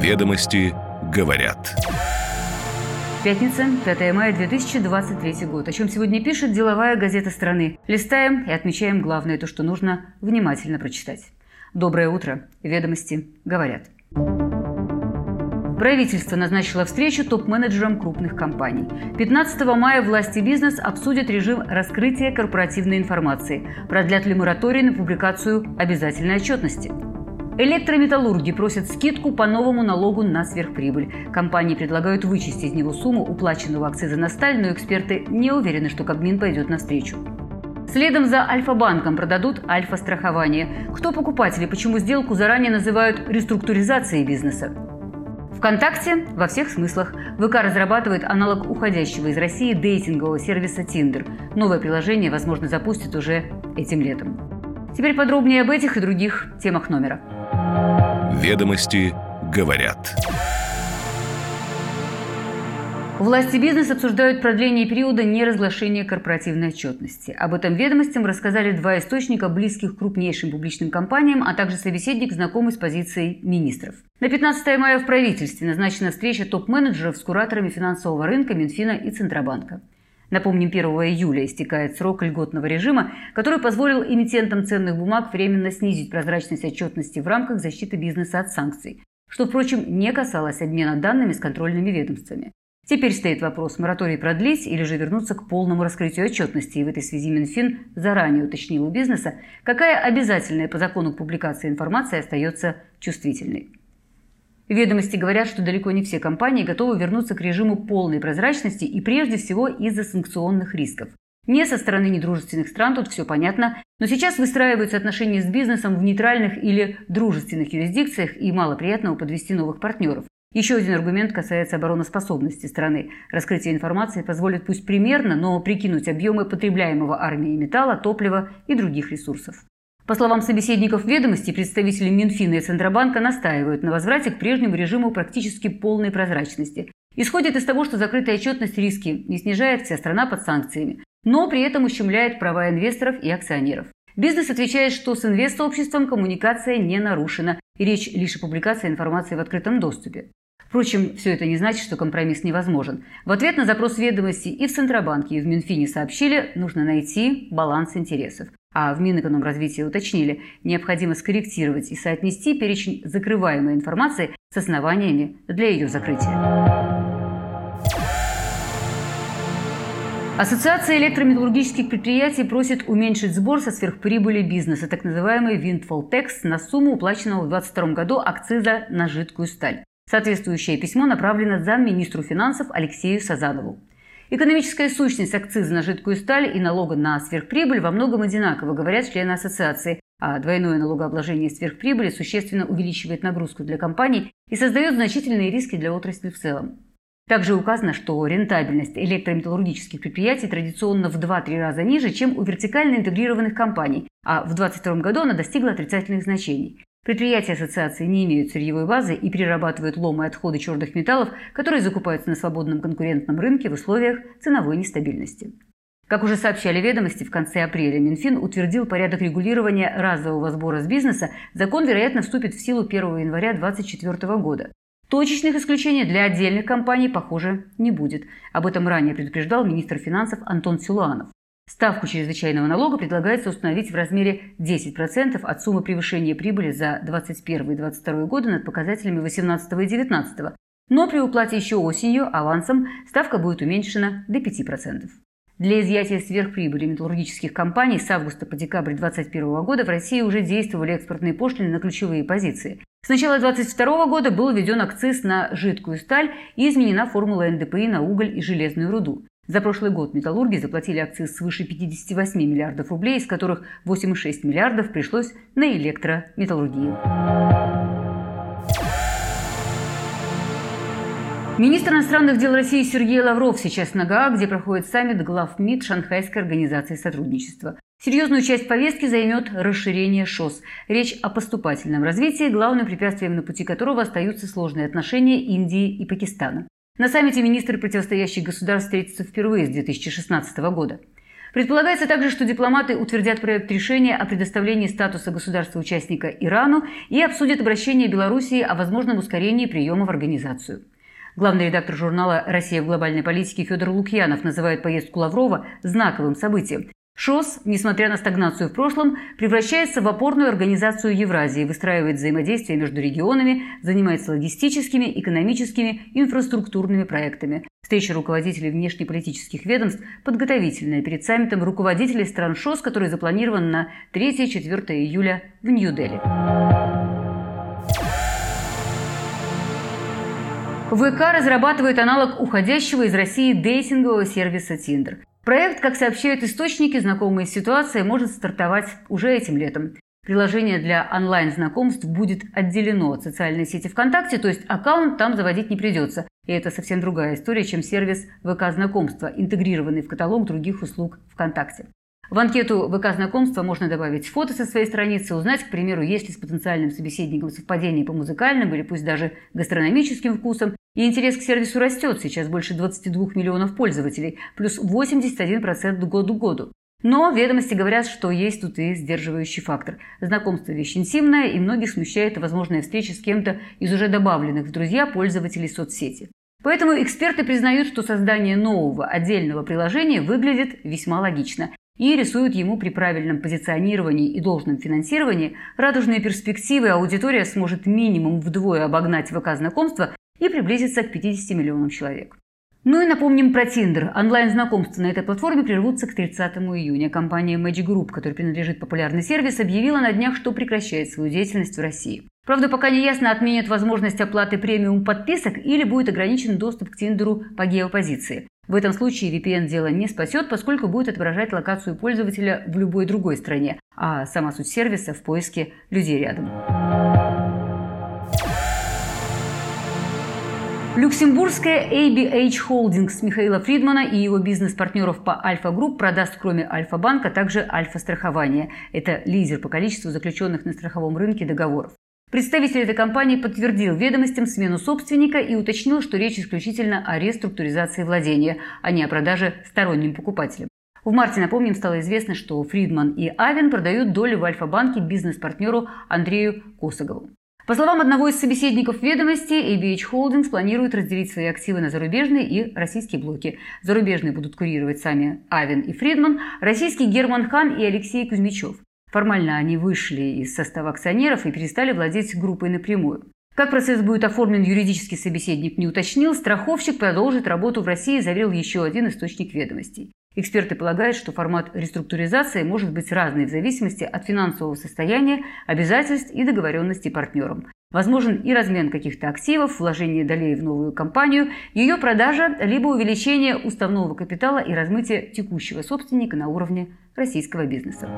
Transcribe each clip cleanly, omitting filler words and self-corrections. Ведомости говорят. Пятница, 5 мая 2023 год. О чем сегодня пишет деловая газета страны. Листаем и отмечаем главное, то, что нужно внимательно прочитать. Доброе утро. Ведомости говорят. Правительство назначило встречу топ-менеджерам крупных компаний. 15 мая власти и бизнес обсудят режим раскрытия корпоративной информации. Продлят ли мораторий на публикацию обязательной отчетности? Электрометаллурги просят скидку по новому налогу на сверхприбыль. Компании предлагают вычесть из него сумму уплаченного акциза на сталь, но эксперты не уверены, что Кабмин пойдет навстречу. Следом за Альфа-банком продадут Альфа-страхование. Кто покупатели, почему сделку заранее называют реструктуризацией бизнеса? ВКонтакте во всех смыслах. ВК разрабатывает аналог уходящего из России дейтингового сервиса Тиндер. Новое приложение, возможно, запустят уже этим летом. Теперь подробнее об этих и других темах номера. Ведомости говорят. Власти и бизнес обсуждают продление периода неразглашения корпоративной отчетности. Об этом ведомостям рассказали два источника, близких крупнейшим публичным компаниям, а также собеседник, знакомый с позицией министров. На 15 мая в правительстве назначена встреча топ-менеджеров с кураторами финансового рынка, Минфина и Центробанка. Напомним, 1 июля истекает срок льготного режима, который позволил эмитентам ценных бумаг временно снизить прозрачность отчетности в рамках защиты бизнеса от санкций, что, впрочем, не касалось обмена данными с контрольными ведомствами. Теперь стоит вопрос, мораторий продлить или же вернуться к полному раскрытию отчетности. И в этой связи Минфин заранее уточнил у бизнеса, какая обязательная по закону публикация информации остается чувствительной. Ведомости говорят, что далеко не все компании готовы вернуться к режиму полной прозрачности и прежде всего из-за санкционных рисков. Не со стороны недружественных стран, тут все понятно, но сейчас выстраиваются отношения с бизнесом в нейтральных или дружественных юрисдикциях, и мало приятного подвести новых партнеров. Еще один аргумент касается обороноспособности страны. Раскрытие информации позволит пусть примерно, но прикинуть объемы потребляемого армией металла, топлива и других ресурсов. По словам собеседников ведомостей, представители Минфина и Центробанка настаивают на возврате к прежнему режиму практически полной прозрачности. Исходит из того, что закрытая отчетность риски не снижает, вся страна под санкциями, но при этом ущемляет права инвесторов и акционеров. Бизнес отвечает, что с инвестообществом коммуникация не нарушена, и речь лишь о публикации информации в открытом доступе. Впрочем, все это не значит, что компромисс невозможен. В ответ на запрос ведомостей и в Центробанке, и в Минфине сообщили, нужно найти баланс интересов. А в Минэкономразвитии уточнили, необходимо скорректировать и соотнести перечень закрываемой информации с основаниями для ее закрытия. Ассоциация электрометаллургических предприятий просит уменьшить сбор со сверхприбыли бизнеса, так называемый windfall tax, на сумму уплаченного в 2022 году акциза на жидкую сталь. Соответствующее письмо направлено замминистру финансов Алексею Сазанову. Экономическая сущность акциза на жидкую сталь и налога на сверхприбыль во многом одинакова, говорят члены ассоциации, а двойное налогообложение сверхприбыли существенно увеличивает нагрузку для компаний и создает значительные риски для отрасли в целом. Также указано, что рентабельность электрометаллургических предприятий традиционно в 2-3 раза ниже, чем у вертикально интегрированных компаний, а в 2022 году она достигла отрицательных значений. Предприятия ассоциации не имеют сырьевой базы и перерабатывают ломы и отходы черных металлов, которые закупаются на свободном конкурентном рынке в условиях ценовой нестабильности. Как уже сообщали ведомости, в конце апреля Минфин утвердил порядок регулирования разового сбора с бизнеса. Закон, вероятно, вступит в силу 1 января 2024 года. Точечных исключений для отдельных компаний, похоже, не будет. Об этом ранее предупреждал министр финансов Антон Силуанов. Ставку чрезвычайного налога предлагается установить в размере 10% от суммы превышения прибыли за 2021 и 2022 годы над показателями 2018 и 2019, но при уплате еще осенью авансом ставка будет уменьшена до 5%. Для изъятия сверхприбыли металлургических компаний с августа по декабрь 2021 года в России уже действовали экспортные пошлины на ключевые позиции. С начала 2022 года был введен акциз на жидкую сталь и изменена формула НДПИ на уголь и железную руду. За прошлый год металлурги заплатили акциз свыше 58 миллиардов рублей, из которых 8,6 миллиардов пришлось на электрометаллургию. Министр иностранных дел России Сергей Лавров сейчас на ГАА, где проходит саммит глав МИД Шанхайской организации сотрудничества. Серьезную часть повестки займет расширение ШОС. Речь о поступательном развитии, главным препятствием на пути которого остаются сложные отношения Индии и Пакистана. На саммите министры противостоящих государств встретятся впервые с 2016 года. Предполагается также, что дипломаты утвердят проект решения о предоставлении статуса государства-участника Ирану и обсудят обращение Белоруссии о возможном ускорении приема в организацию. Главный редактор журнала «Россия в глобальной политике» Федор Лукьянов называет поездку Лаврова знаковым событием. ШОС, несмотря на стагнацию в прошлом, превращается в опорную организацию Евразии, выстраивает взаимодействие между регионами, занимается логистическими, экономическими, инфраструктурными проектами. Встреча руководителей внешнеполитических ведомств подготовительная перед саммитом руководителей стран ШОС, который запланирован на 3-4 июля в Нью-Дели. ВК разрабатывает аналог уходящего из России дейтингового сервиса Тиндер. Проект, как сообщают источники, знакомые с ситуацией, может стартовать уже этим летом. Приложение для онлайн-знакомств будет отделено от социальной сети ВКонтакте, то есть аккаунт там заводить не придется. И это совсем другая история, чем сервис ВК-знакомства, интегрированный в каталог других услуг ВКонтакте. В анкету ВК-знакомства можно добавить фото со своей страницы, узнать, к примеру, есть ли с потенциальным собеседником совпадение по музыкальным или пусть даже гастрономическим вкусам. И интерес к сервису растет, сейчас больше 22 миллионов пользователей, плюс 81% год к году. Но ведомости говорят, что есть тут и сдерживающий фактор. Знакомство – вещь интимная, и многих смущает возможная встреча с кем-то из уже добавленных в друзья пользователей соцсети. Поэтому эксперты признают, что создание нового отдельного приложения выглядит весьма логично и рисуют ему при правильном позиционировании и должном финансировании радужные перспективы. Аудитория сможет минимум вдвое обогнать ВК-знакомство и приблизиться к 50 миллионам человек. Ну и напомним про Tinder. Онлайн-знакомства на этой платформе прервутся к 30 июня. Компания Match Group, которой принадлежит популярный сервис, объявила на днях, что прекращает свою деятельность в России. Правда, пока не ясно, отменят возможность оплаты премиум подписок или будет ограничен доступ к Tinder по геопозиции. В этом случае VPN дело не спасет, поскольку будет отображать локацию пользователя в любой другой стране, а сама суть сервиса в поиске людей рядом. Люксембургская ABH Holdings Михаила Фридмана и его бизнес-партнеров по Альфа-Групп продаст, кроме Альфа-банка, также Альфа-страхование. Это лидер по количеству заключенных на страховом рынке договоров. Представитель этой компании подтвердил ведомостям смену собственника и уточнил, что речь исключительно о реструктуризации владения, а не о продаже сторонним покупателям. В марте, напомним, стало известно, что Фридман и Авен продают доли в Альфа-банке бизнес-партнеру Андрею Косогову. По словам одного из собеседников ведомости, ABH Holdings планирует разделить свои активы на зарубежные и российские блоки. Зарубежные будут курировать сами Авен и Фридман, российский Герман Хан и Алексей Кузьмичев. Формально они вышли из состава акционеров и перестали владеть группой напрямую. Как процесс будет оформлен, юридический собеседник не уточнил. Страховщик продолжит работу в России, заверил еще один источник ведомостей. Эксперты полагают, что формат реструктуризации может быть разный в зависимости от финансового состояния, обязательств и договоренностей партнерам. Возможен и размен каких-то активов, вложение долей в новую компанию, ее продажа, либо увеличение уставного капитала и размытие текущего собственника на уровне российского бизнеса.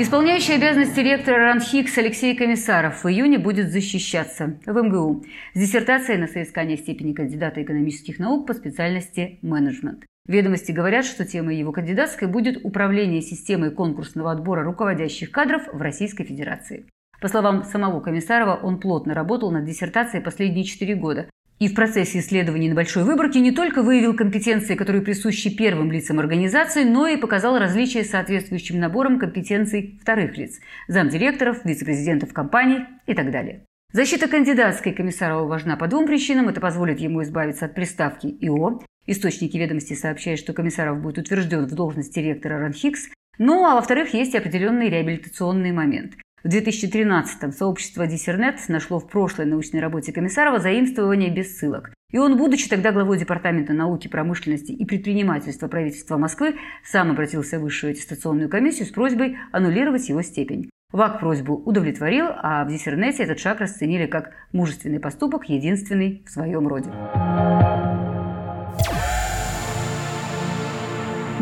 Исполняющий обязанности ректора РАНХиГС Алексей Комиссаров в июне будет защищаться в МГУ с диссертацией на соискание степени кандидата экономических наук по специальности менеджмент. Ведомости говорят, что темой его кандидатской будет управление системой конкурсного отбора руководящих кадров в Российской Федерации. По словам самого Комиссарова, он плотно работал над диссертацией последние 4 года. И в процессе исследований на большой выборке не только выявил компетенции, которые присущи первым лицам организации, но и показал различия с соответствующим набором компетенций вторых лиц – замдиректоров, вице-президентов компаний и так далее. Защита кандидатской Комиссарова важна по 2 причинам. Это позволит ему избавиться от приставки ИО. Источники ведомости сообщают, что Комиссаров будет утвержден в должности ректора РАНХиГС. Ну а во-вторых, есть определенный реабилитационный момент. В 2013-м сообщество Диссернет нашло в прошлой научной работе Комиссарова заимствование без ссылок. И он, будучи тогда главой Департамента науки, промышленности и предпринимательства правительства Москвы, сам обратился в высшую аттестационную комиссию с просьбой аннулировать его степень. ВАК просьбу удовлетворил, а в Диссернете этот шаг расценили как мужественный поступок, единственный в своем роде.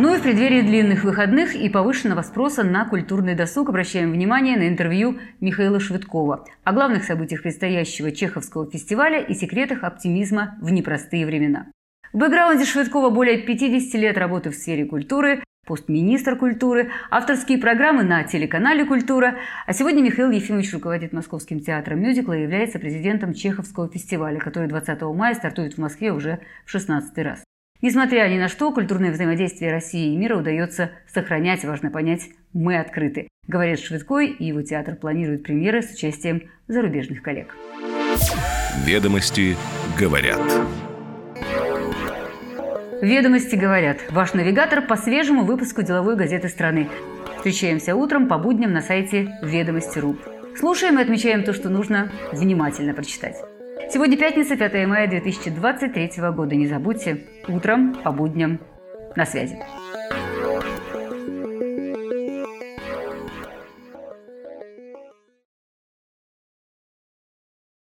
Ну и в преддверии длинных выходных и повышенного спроса на культурный досуг обращаем внимание на интервью Михаила Швидкого о главных событиях предстоящего Чеховского фестиваля и секретах оптимизма в непростые времена. В бэкграунде Швидкова более 50 лет работы в сфере культуры, постминистр культуры, авторские программы на телеканале «Культура». А сегодня Михаил Ефимович руководит Московским театром мюзикла и является президентом Чеховского фестиваля, который 20 мая стартует в Москве уже в 16-й раз. Несмотря ни на что, культурное взаимодействие России и мира удается сохранять. Важно понять, мы открыты, говорит Швидкой, и его театр планирует премьеры с участием зарубежных коллег. Ведомости говорят. Ведомости говорят. Ваш навигатор по свежему выпуску деловой газеты страны. Встречаемся утром по будням на сайте Ведомости.ру. Слушаем и отмечаем то, что нужно внимательно прочитать. Сегодня пятница, 5 мая 2023 года. Не забудьте, утром по будням на связи.